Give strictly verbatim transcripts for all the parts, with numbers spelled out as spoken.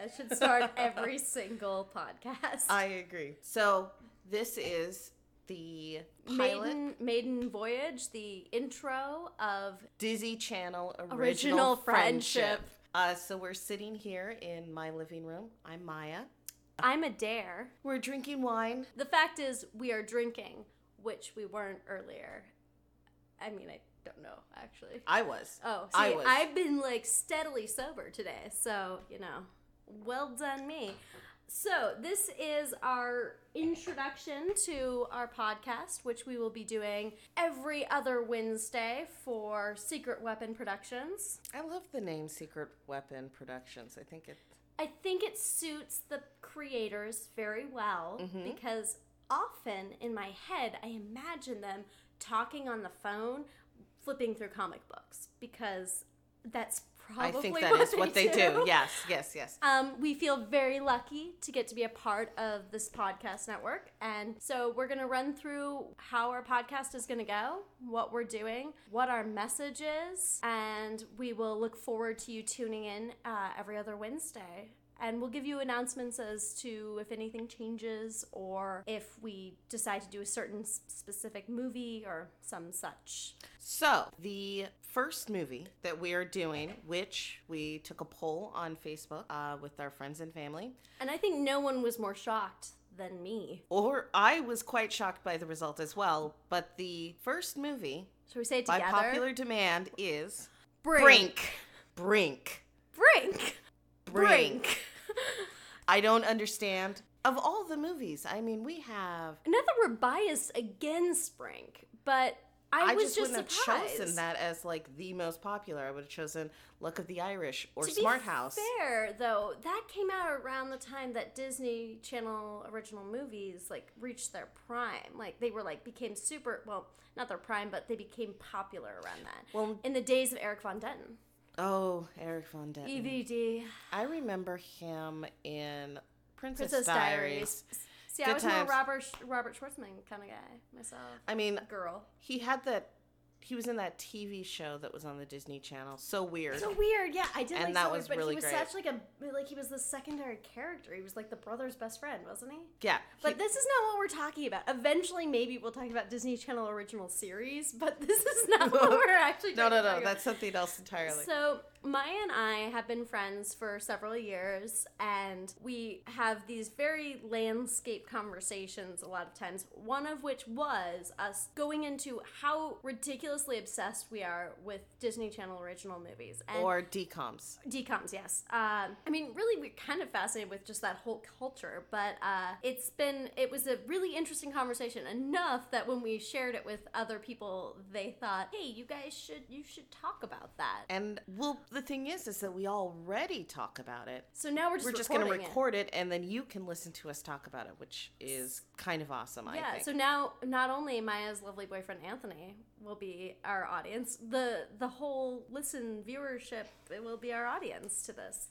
That should start every single podcast. I agree. So this is the pilot. Maiden, maiden voyage, the intro of Dizzy Channel Original, original Friendship. Friendship. Uh, so we're sitting here in my living room. I'm Maya. I'm Adair. We're drinking wine. The fact is, we are drinking, which we weren't earlier. I mean, I don't know, actually. I was. Oh, see, I was. I've been, like, steadily sober today, so, you know, well done me. So, this is our introduction to our podcast, which we will be doing every other Wednesday for Secret Weapon Productions. I love the name Secret Weapon Productions. I think it... I think it suits the creators very well, mm-hmm. because often in my head, I imagine them talking on the phone, flipping through comic books, because that's probably I think that what is they what they do. do. Yes, yes, yes. Um, we feel very lucky to get to be a part of this podcast network, and so we're going to run through how our podcast is going to go, what we're doing, what our message is, and we will look forward to you tuning in uh, every other Wednesday. And we'll give you announcements as to if anything changes or if we decide to do a certain specific movie or some such. So, the first movie that we are doing, which we took a poll on Facebook uh, with our friends and family. And I think no one was more shocked than me. Or I was quite shocked by the result as well. But the first movie, shall we say it together? By popular demand, is... Brink. Brink. Brink. Brink. Brink. Brink. I don't understand. Of all the movies, I mean, we have... Not that we're biased against Brink, but I, I was just surprised. I just wouldn't have chosen that as, like, the most popular. I would have chosen Luck of the Irish or to Smart House. To be fair, though, that came out around the time that Disney Channel original movies, like, reached their prime. Like, they were, like, became super... Well, not their prime, but they became popular around that. Well, in the days of Eric Von Detten. Oh, Eric Von Detten. E V D. I remember him in Princess, Princess Diaries. Diaries. See, Good I was times. more Robert Robert Schwartzman kind of guy myself. I mean, girl. He had that. He was in that T V show that was on the Disney Channel. So weird. So weird. Yeah, I did. And like that so was weird, really great. But he was great. such like a like he was the secondary character. He was like the brother's best friend, wasn't he? Yeah. But he, this is not what we're talking about. Eventually, maybe we'll talk about Disney Channel original series. But this is not what we're actually. no, no, no. About. That's something else entirely. So Maya and I have been friends for several years, and we have these very landscape conversations a lot of times, one of which was us going into how ridiculously obsessed we are with Disney Channel original movies. And or D COMs. D COMs, yes. Um, I mean, really, we're kind of fascinated with just that whole culture, but uh, it's been, it was a really interesting conversation, enough that when we shared it with other people, they thought, hey, you guys should, you should talk about that. And we'll The thing is, is that we already talk about it. So now we're just we're just going to record it. it, and then you can listen to us talk about it, which is kind of awesome, yeah, I think. Yeah, so now not only Maya's lovely boyfriend, Anthony, will be our audience, the, the whole listen viewership it will be our audience to this.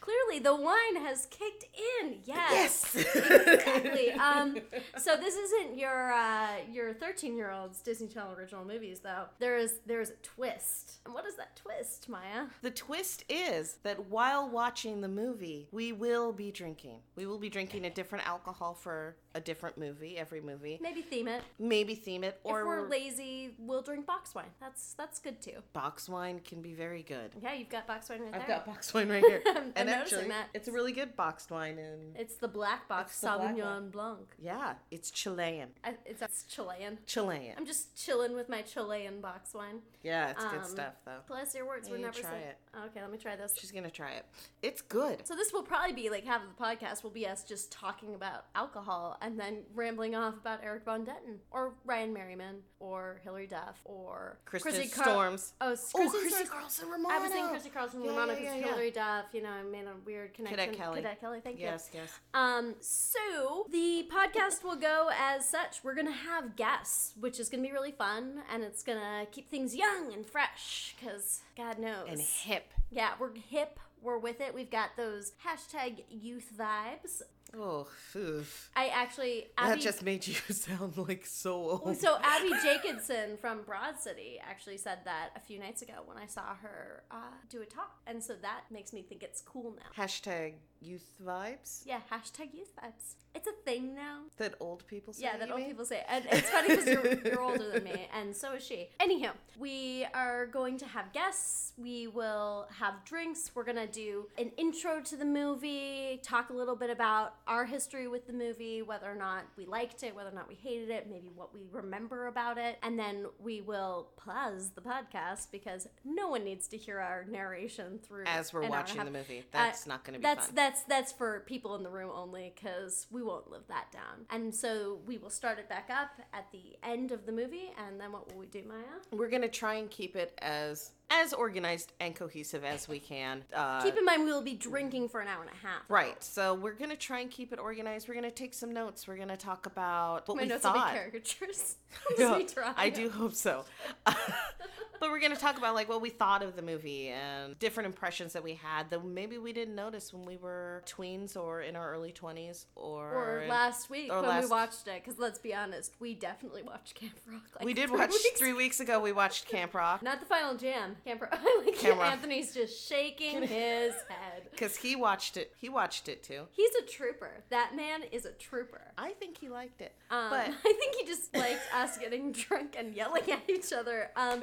Clearly, the wine has kicked in. Yes, yes. exactly. Um, so this isn't your uh, your thirteen-year-old's Disney Channel original movies, though. There is there is a twist. And what is that twist, Maya? The twist is that while watching the movie, we will be drinking. We will be drinking a different alcohol for a different movie, every movie. Maybe theme it. Maybe theme it. Or if we're lazy, we'll drink box wine. That's that's good too. Box wine can be very good. Yeah, you've got box wine right there. I've got box wine right here. And Actually, that. It's a really good boxed wine. And it's the black box, Sauvignon Blanc. Yeah, it's Chilean. I, it's, it's Chilean. Chilean. I'm just chilling with my Chilean box wine. Yeah, it's um, good stuff, though. Plus, your words hey, would never try say... it. Okay, let me try this. She's going to try it. It's good. So this will probably be, like, half of the podcast will be us just talking about alcohol and then rambling off about Eric Von Detten or Ryan Merriman or Hilary Duff or... Chrissy Storms. Car- oh, oh, Chrissy Carlson Romano. I was saying Chrissy Carlson Romano because yeah, yeah, yeah, yeah. Hilary Duff, you know, made a weird connection. Cadet Kelly. Cadet Kelly, thank yes, you. Yes, yes. Um, so the podcast will go as such. We're going to have guests, which is going to be really fun, and it's going to keep things young and fresh, because God knows. And hip. Yeah, we're hip. we're with it. We've got those hashtag youth vibes. Oh, oof. I actually... Abby, that just made you sound like so old. So Abby Jacobson from Broad City actually said that a few nights ago when I saw her uh, do a talk. And so that makes me think it's cool now. Hashtag youth vibes? Yeah, hashtag youth vibes. It's a thing now. That old people say? Yeah, that old mean? people say. And it's funny because you're, you're older than me, and so is she. Anyhow, we are going to have guests. We will have drinks. We're going to do an intro to the movie, talk a little bit about our history with the movie, whether or not we liked it, whether or not we hated it, maybe what we remember about it. And then we will pause the podcast because no one needs to hear our narration through. As we're watching the movie. That's uh, not going to be that's, fun. That's, that's for people in the room only because we won't live that down. And so we will start it back up at the end of the movie. And then what will we do, Maya? We're going to try and keep it as... as organized and cohesive as we can. Uh, keep in mind we will be drinking for an hour and a half. Right. So we're going to try and keep it organized. We're going to take some notes. We're going to talk about what My we notes thought. Will be caricatures. no, I do hope so. But we're going to talk about like what we thought of the movie and different impressions that we had that maybe we didn't notice when we were tweens or in our early twenties. Or, or last week or when last... we watched it. Because let's be honest, we definitely watched Camp Rock. Like we did three watch weeks. three weeks ago we watched Camp Rock. Not the final jam. Camp Rock. like Camp Rock. Anthony's just shaking his head. Because he watched it. He watched it too. He's a trooper. That man is a trooper. I think he liked it. Um, but... I think he just liked us getting drunk and yelling at each other. Um...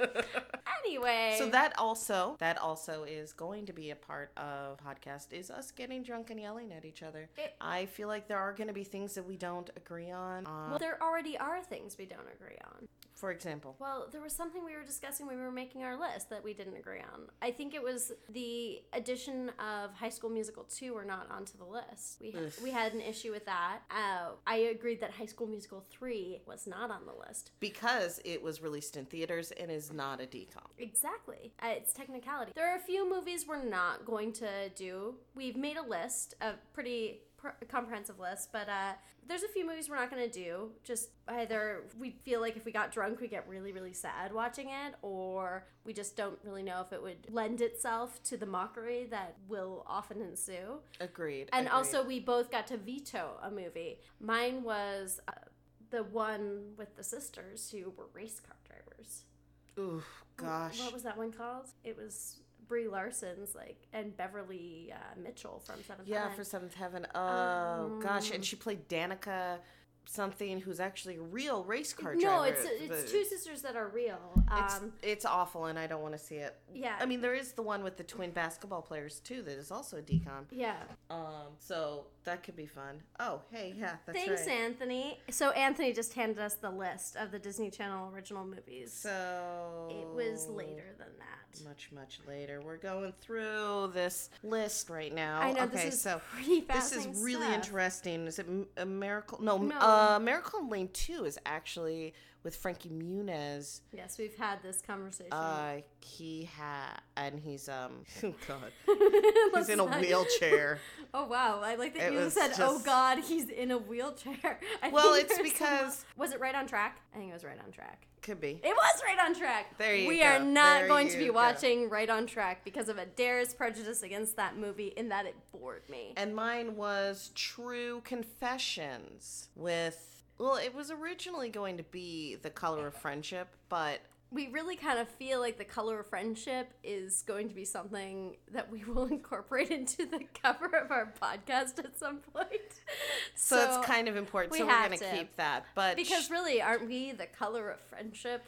Anyway. So that also, that also is going to be a part of podcast is us getting drunk and yelling at each other. It, I feel like there are going to be things that we don't agree on. Um, well, there already are things we don't agree on. For example? Well, there was something we were discussing when we were making our list that we didn't agree on. I think it was the addition of High School Musical two or not onto the list. We had, we had an issue with that. Uh, I agreed that High School Musical three was not on the list. Because it was released in theaters and is not a D COM. Exactly. Uh, it's technicality. There are a few movies we're not going to do. We've made a list, a pretty pr- comprehensive list, but... Uh, There's a few movies we're not going to do. Just either we feel like if we got drunk, we get really, really sad watching it, or we just don't really know if it would lend itself to the mockery that will often ensue. Agreed. And agreed. Also, we both got to veto a movie. Mine was uh, the one with the sisters who were race car drivers. Ooh, gosh. What was that one called? It was... Brie Larson's, like, and Beverly uh, Mitchell from Seventh yeah, Heaven. Yeah, for Seventh Heaven. Oh, um, gosh. And she played Danica something who's actually a real race car driver. No, it's it's two sisters that are real. Um, it's, it's awful, and I don't want to see it. Yeah. I mean, there is the one with the twin basketball players, too, that is also a D COM. Yeah. Um. So that could be fun. Oh, hey, yeah, that's Thanks, right. Thanks, Anthony. So Anthony just handed us the list of the Disney Channel original movies. So... it was later than that. Much, much later. We're going through this list right now. I know, okay, this is so pretty fascinating. This is really stuff. Interesting. Is it a Miracle? No, no. Uh, Miracle in Lane Two is actually with Frankie Muniz. Yes, we've had this conversation. Uh, he had, and he's um, oh god, he's in a wheelchair. Oh wow, I like that it you said, just... oh god, he's in a wheelchair. I well, it's because some... was it Right on Track? I think it was Right on Track. Could be. It was Right on Track. There you we go. We are not there going to be watching go. Right on Track because of a Adair's prejudice against that movie in that it bored me. And mine was True Confessions with, well, it was originally going to be The Color of Friendship, but... we really kind of feel like The Color of Friendship is going to be something that we will incorporate into the cover of our podcast at some point. So, so it's kind of important. We so we're going to keep that. But because sh- really, aren't we The Color of Friendship?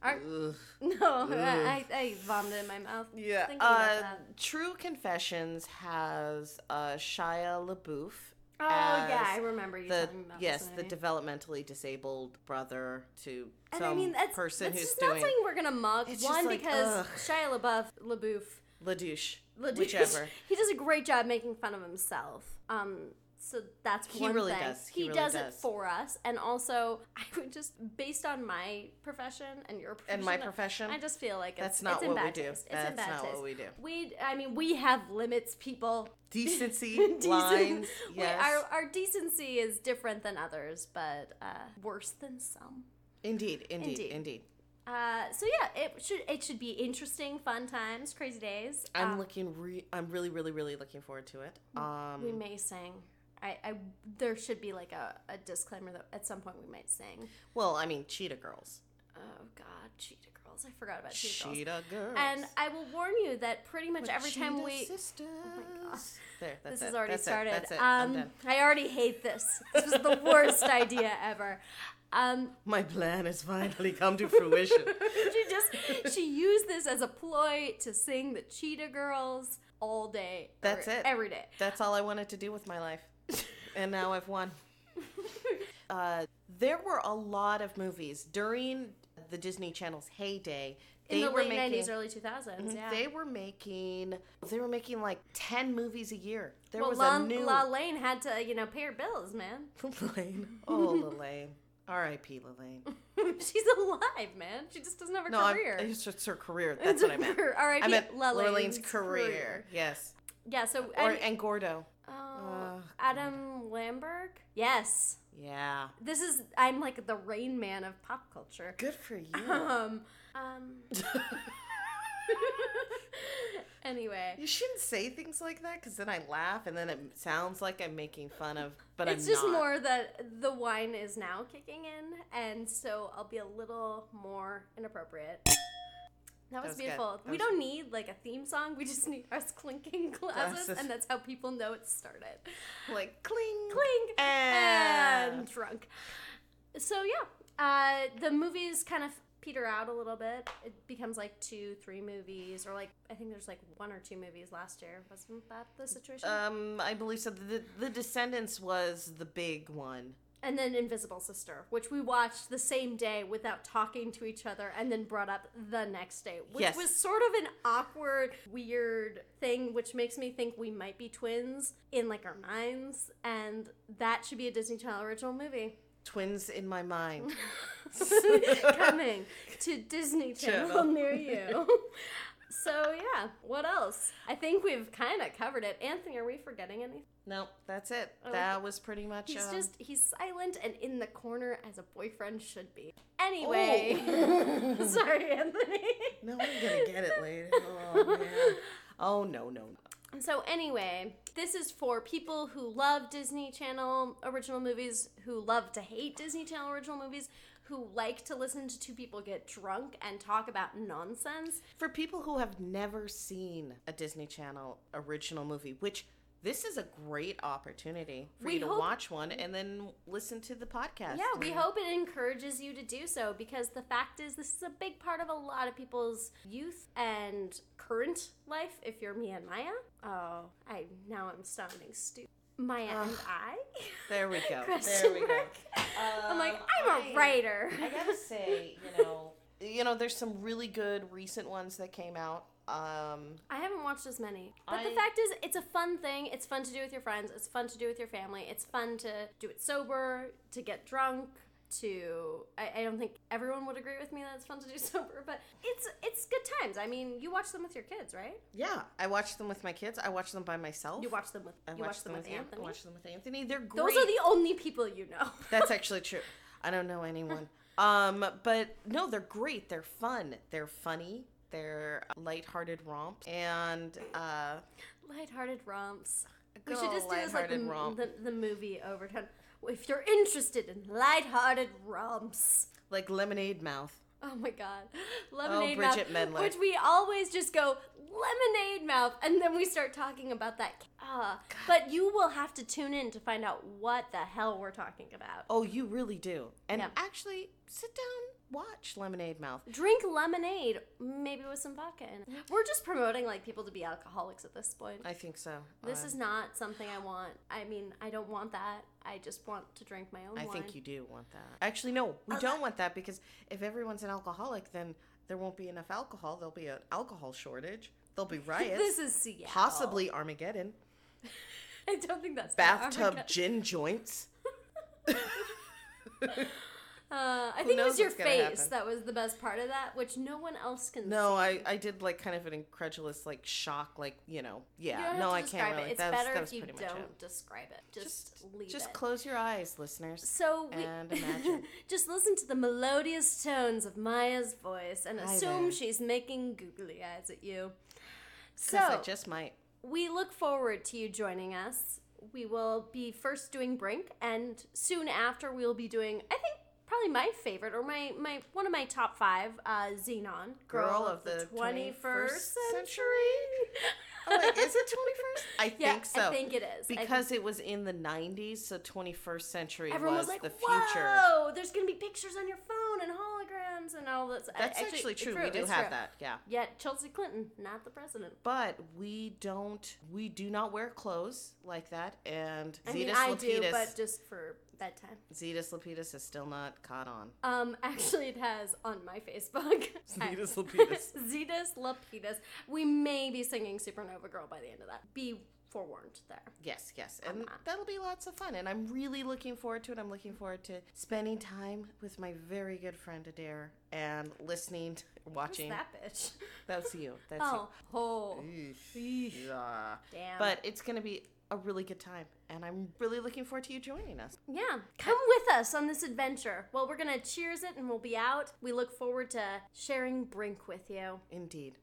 Aren't Ugh. No, Ugh. I, I vomited in my mouth. Yeah. Thinking uh, about that. True Confessions has uh, Shia LaBeouf. Oh, yeah, I remember you the, talking about yes, this. Yes, the developmentally disabled brother to and some I mean, that's, person that's who's doing... it's not something we're going to mug. It's One, like, because ugh. Shia LaBeouf, LaBeouf... LaDouche. LaDouche. Whichever. He does a great job making fun of himself. Um... So that's one thing. He really does. He does it for us. And also, I would just, based on my profession and your profession. And my profession. I just feel like it's That's not what we do. It's in bad taste. That's not what we do. We, I mean, we have limits, people. Decency, Decent. lines, yes. We, our, our decency is different than others, but uh, worse than some. Indeed, indeed, indeed. indeed. Uh, so yeah, it should it should be interesting, fun times, crazy days. I'm um, looking re- I'm really, really, really looking forward to it. Um, we may sing. I, I there should be like a, a disclaimer that at some point we might sing. Well, I mean, Cheetah Girls. Oh God, Cheetah Girls! I forgot about Cheetah Girls. Cheetah Girls. And I will warn you that pretty much We're every Cheetah time we. Sisters. Oh my God. There, that's this it. has already that's started. It. That's it. Um, I'm done. I already hate this. This was the worst idea ever. Um, My plan has finally come to fruition. she just she used this as a ploy to sing the Cheetah Girls all day. That's it. Every day. That's all I wanted to do with my life, and now I've won. uh, there were a lot of movies during the Disney Channel's heyday. They in the late nineties, early two thousands. Yeah. They were making they were making like ten movies a year. There well, was La, a new Lalaine had to you know pay her bills, man. Lalaine, oh Lalaine. R I P Lalaine. She's alive, man. She just doesn't have a no, career. I'm, it's just her career. That's what I meant. R I P I meant Lalaine's career. career. Yes. Yeah, so... Or, and, and Gordo. Uh, oh, Adam God. Lamberg? Yes. Yeah. This is... I'm like the Rain Man of pop culture. Good for you. Um... um Anyway. You shouldn't say things like that because then I laugh and then it sounds like I'm making fun of, but I'm not. It's just more that the wine is now kicking in, and so I'll be a little more inappropriate. That was beautiful. We don't need like a theme song. We just need us clinking glasses, and that's how people know it started. Like cling, cling, and drunk. So yeah, uh, the movies kind of peter out a little bit. It becomes like two, three movies, or like I think there's like one or two movies last year. Wasn't that the situation? Um, I believe so. The, the Descendants was the big one. And then Invisible Sister, which we watched the same day without talking to each other and then brought up the next day, which yes. was sort of an awkward, weird thing, which makes me think we might be twins in like our minds, and that should be a Disney Channel original movie. Twins in my mind. Coming to Disney Channel, Channel near you. So, yeah. What else? I think we've kind of covered it. Anthony, are we forgetting anything? Nope, that's it. Oh, that was pretty much... He's um... just... He's silent and in the corner as a boyfriend should be. Anyway. Oh. Sorry, Anthony. No, I'm going to get it later. Oh, man. Oh, no, no, no. So anyway, this is for people who love Disney Channel original movies, who love to hate Disney Channel original movies, who like to listen to two people get drunk and talk about nonsense. For people who have never seen a Disney Channel original movie, which this is a great opportunity for we you to hope, watch one and then listen to the podcast. Yeah, we hope it encourages you to do so, because the fact is this is a big part of a lot of people's youth and current life, if you're me and Maya. Oh, I now I'm sounding stupid. Maya uh, and I? There we go. There we go. Um, I'm like, I'm I, a writer. I gotta say, you know, you know, there's some really good recent ones that came out. Um, I haven't watched as many. But I, the fact is, it's a fun thing. It's fun to do with your friends. It's fun to do with your family. It's fun to do it sober, to get drunk, to... I, I don't think everyone would agree with me that it's fun to do sober, but it's it's good times. I mean, you watch them with your kids, right? Yeah. I watch them with my kids. I watch them by myself. You watch them with I you watch them, them with Anthony. I watch them with Anthony. They're great. Those are the only people you know. That's actually true. I don't know anyone. um, but no, they're great. They're fun. They're funny. Their lighthearted romps and uh, lighthearted romps. We should just do this like romp. the, the movie overtime. If you're interested in lighthearted romps, like Lemonade Mouth. Oh my God, Lemonade oh, Bridget Mouth, Medley. Which we always just go Lemonade Mouth, and then we start talking about that. Uh, but you will have to tune in to find out what the hell we're talking about. Oh, you really do. And yeah. actually, sit down. Watch Lemonade Mouth. Drink lemonade, maybe with some vodka in it. We're just promoting like people to be alcoholics at this point. I think so. This uh, is not something I want. I mean, I don't want that. I just want to drink my own I wine. I think you do want that. Actually, no, we okay. don't want that, because if everyone's an alcoholic, then there won't be enough alcohol. There'll be an alcohol shortage. There'll be riots. This is Seattle. Possibly Armageddon. I don't think that's Bathtub gin joints. Uh, I Who think it was your face that was the best part of that, which no one else can no, see. No, I, I did like kind of an incredulous like shock, like, you know, yeah. You no, I can't really. It. It's that better was, that if you don't it. Describe it. Just, just leave just it. Just close your eyes, listeners. So we, and imagine. Just listen to the melodious tones of Maya's voice and Hi assume there. She's making googly eyes at you. So I just might. We look forward to you joining us. We will be first doing Brink, and soon after we will be doing, I think, probably my favorite, or my, my one of my top five, uh, Xenon. Girl, Girl of, of the twenty-first century? Oh, wait, is it twenty-first? I yeah, think so. I think it is. Because it was in the nineties, so twenty-first century Everyone was, was like, the future. Whoa, there's going to be pictures on your phone and holograms and all that. That's I, actually, actually true. true. We do it's have true. that, yeah. Yeah, Chelsea Clinton, not the president. But we don't, we do not wear clothes like that. And I Zetus mean, I Lapidus, do, but just for... bedtime. Zetus Lapidus is still not caught on. Um, actually, it has on my Facebook. Zetus Lapidus. Zetus Lapidus. We may be singing Supernova Girl by the end of that. Be forewarned there. Yes, yes. And uh-huh. that'll be lots of fun. And I'm really looking forward to it. I'm looking forward to spending time with my very good friend Adair and listening, to, watching. Who's that bitch? That's you. That's oh. you. Oh. Eesh. Eesh. Damn. But it's going to be a really good time, and I'm really looking forward to you joining us. Yeah, come with us on this adventure. Well, we're gonna cheers it, and we'll be out. We look forward to sharing Brink with you. Indeed.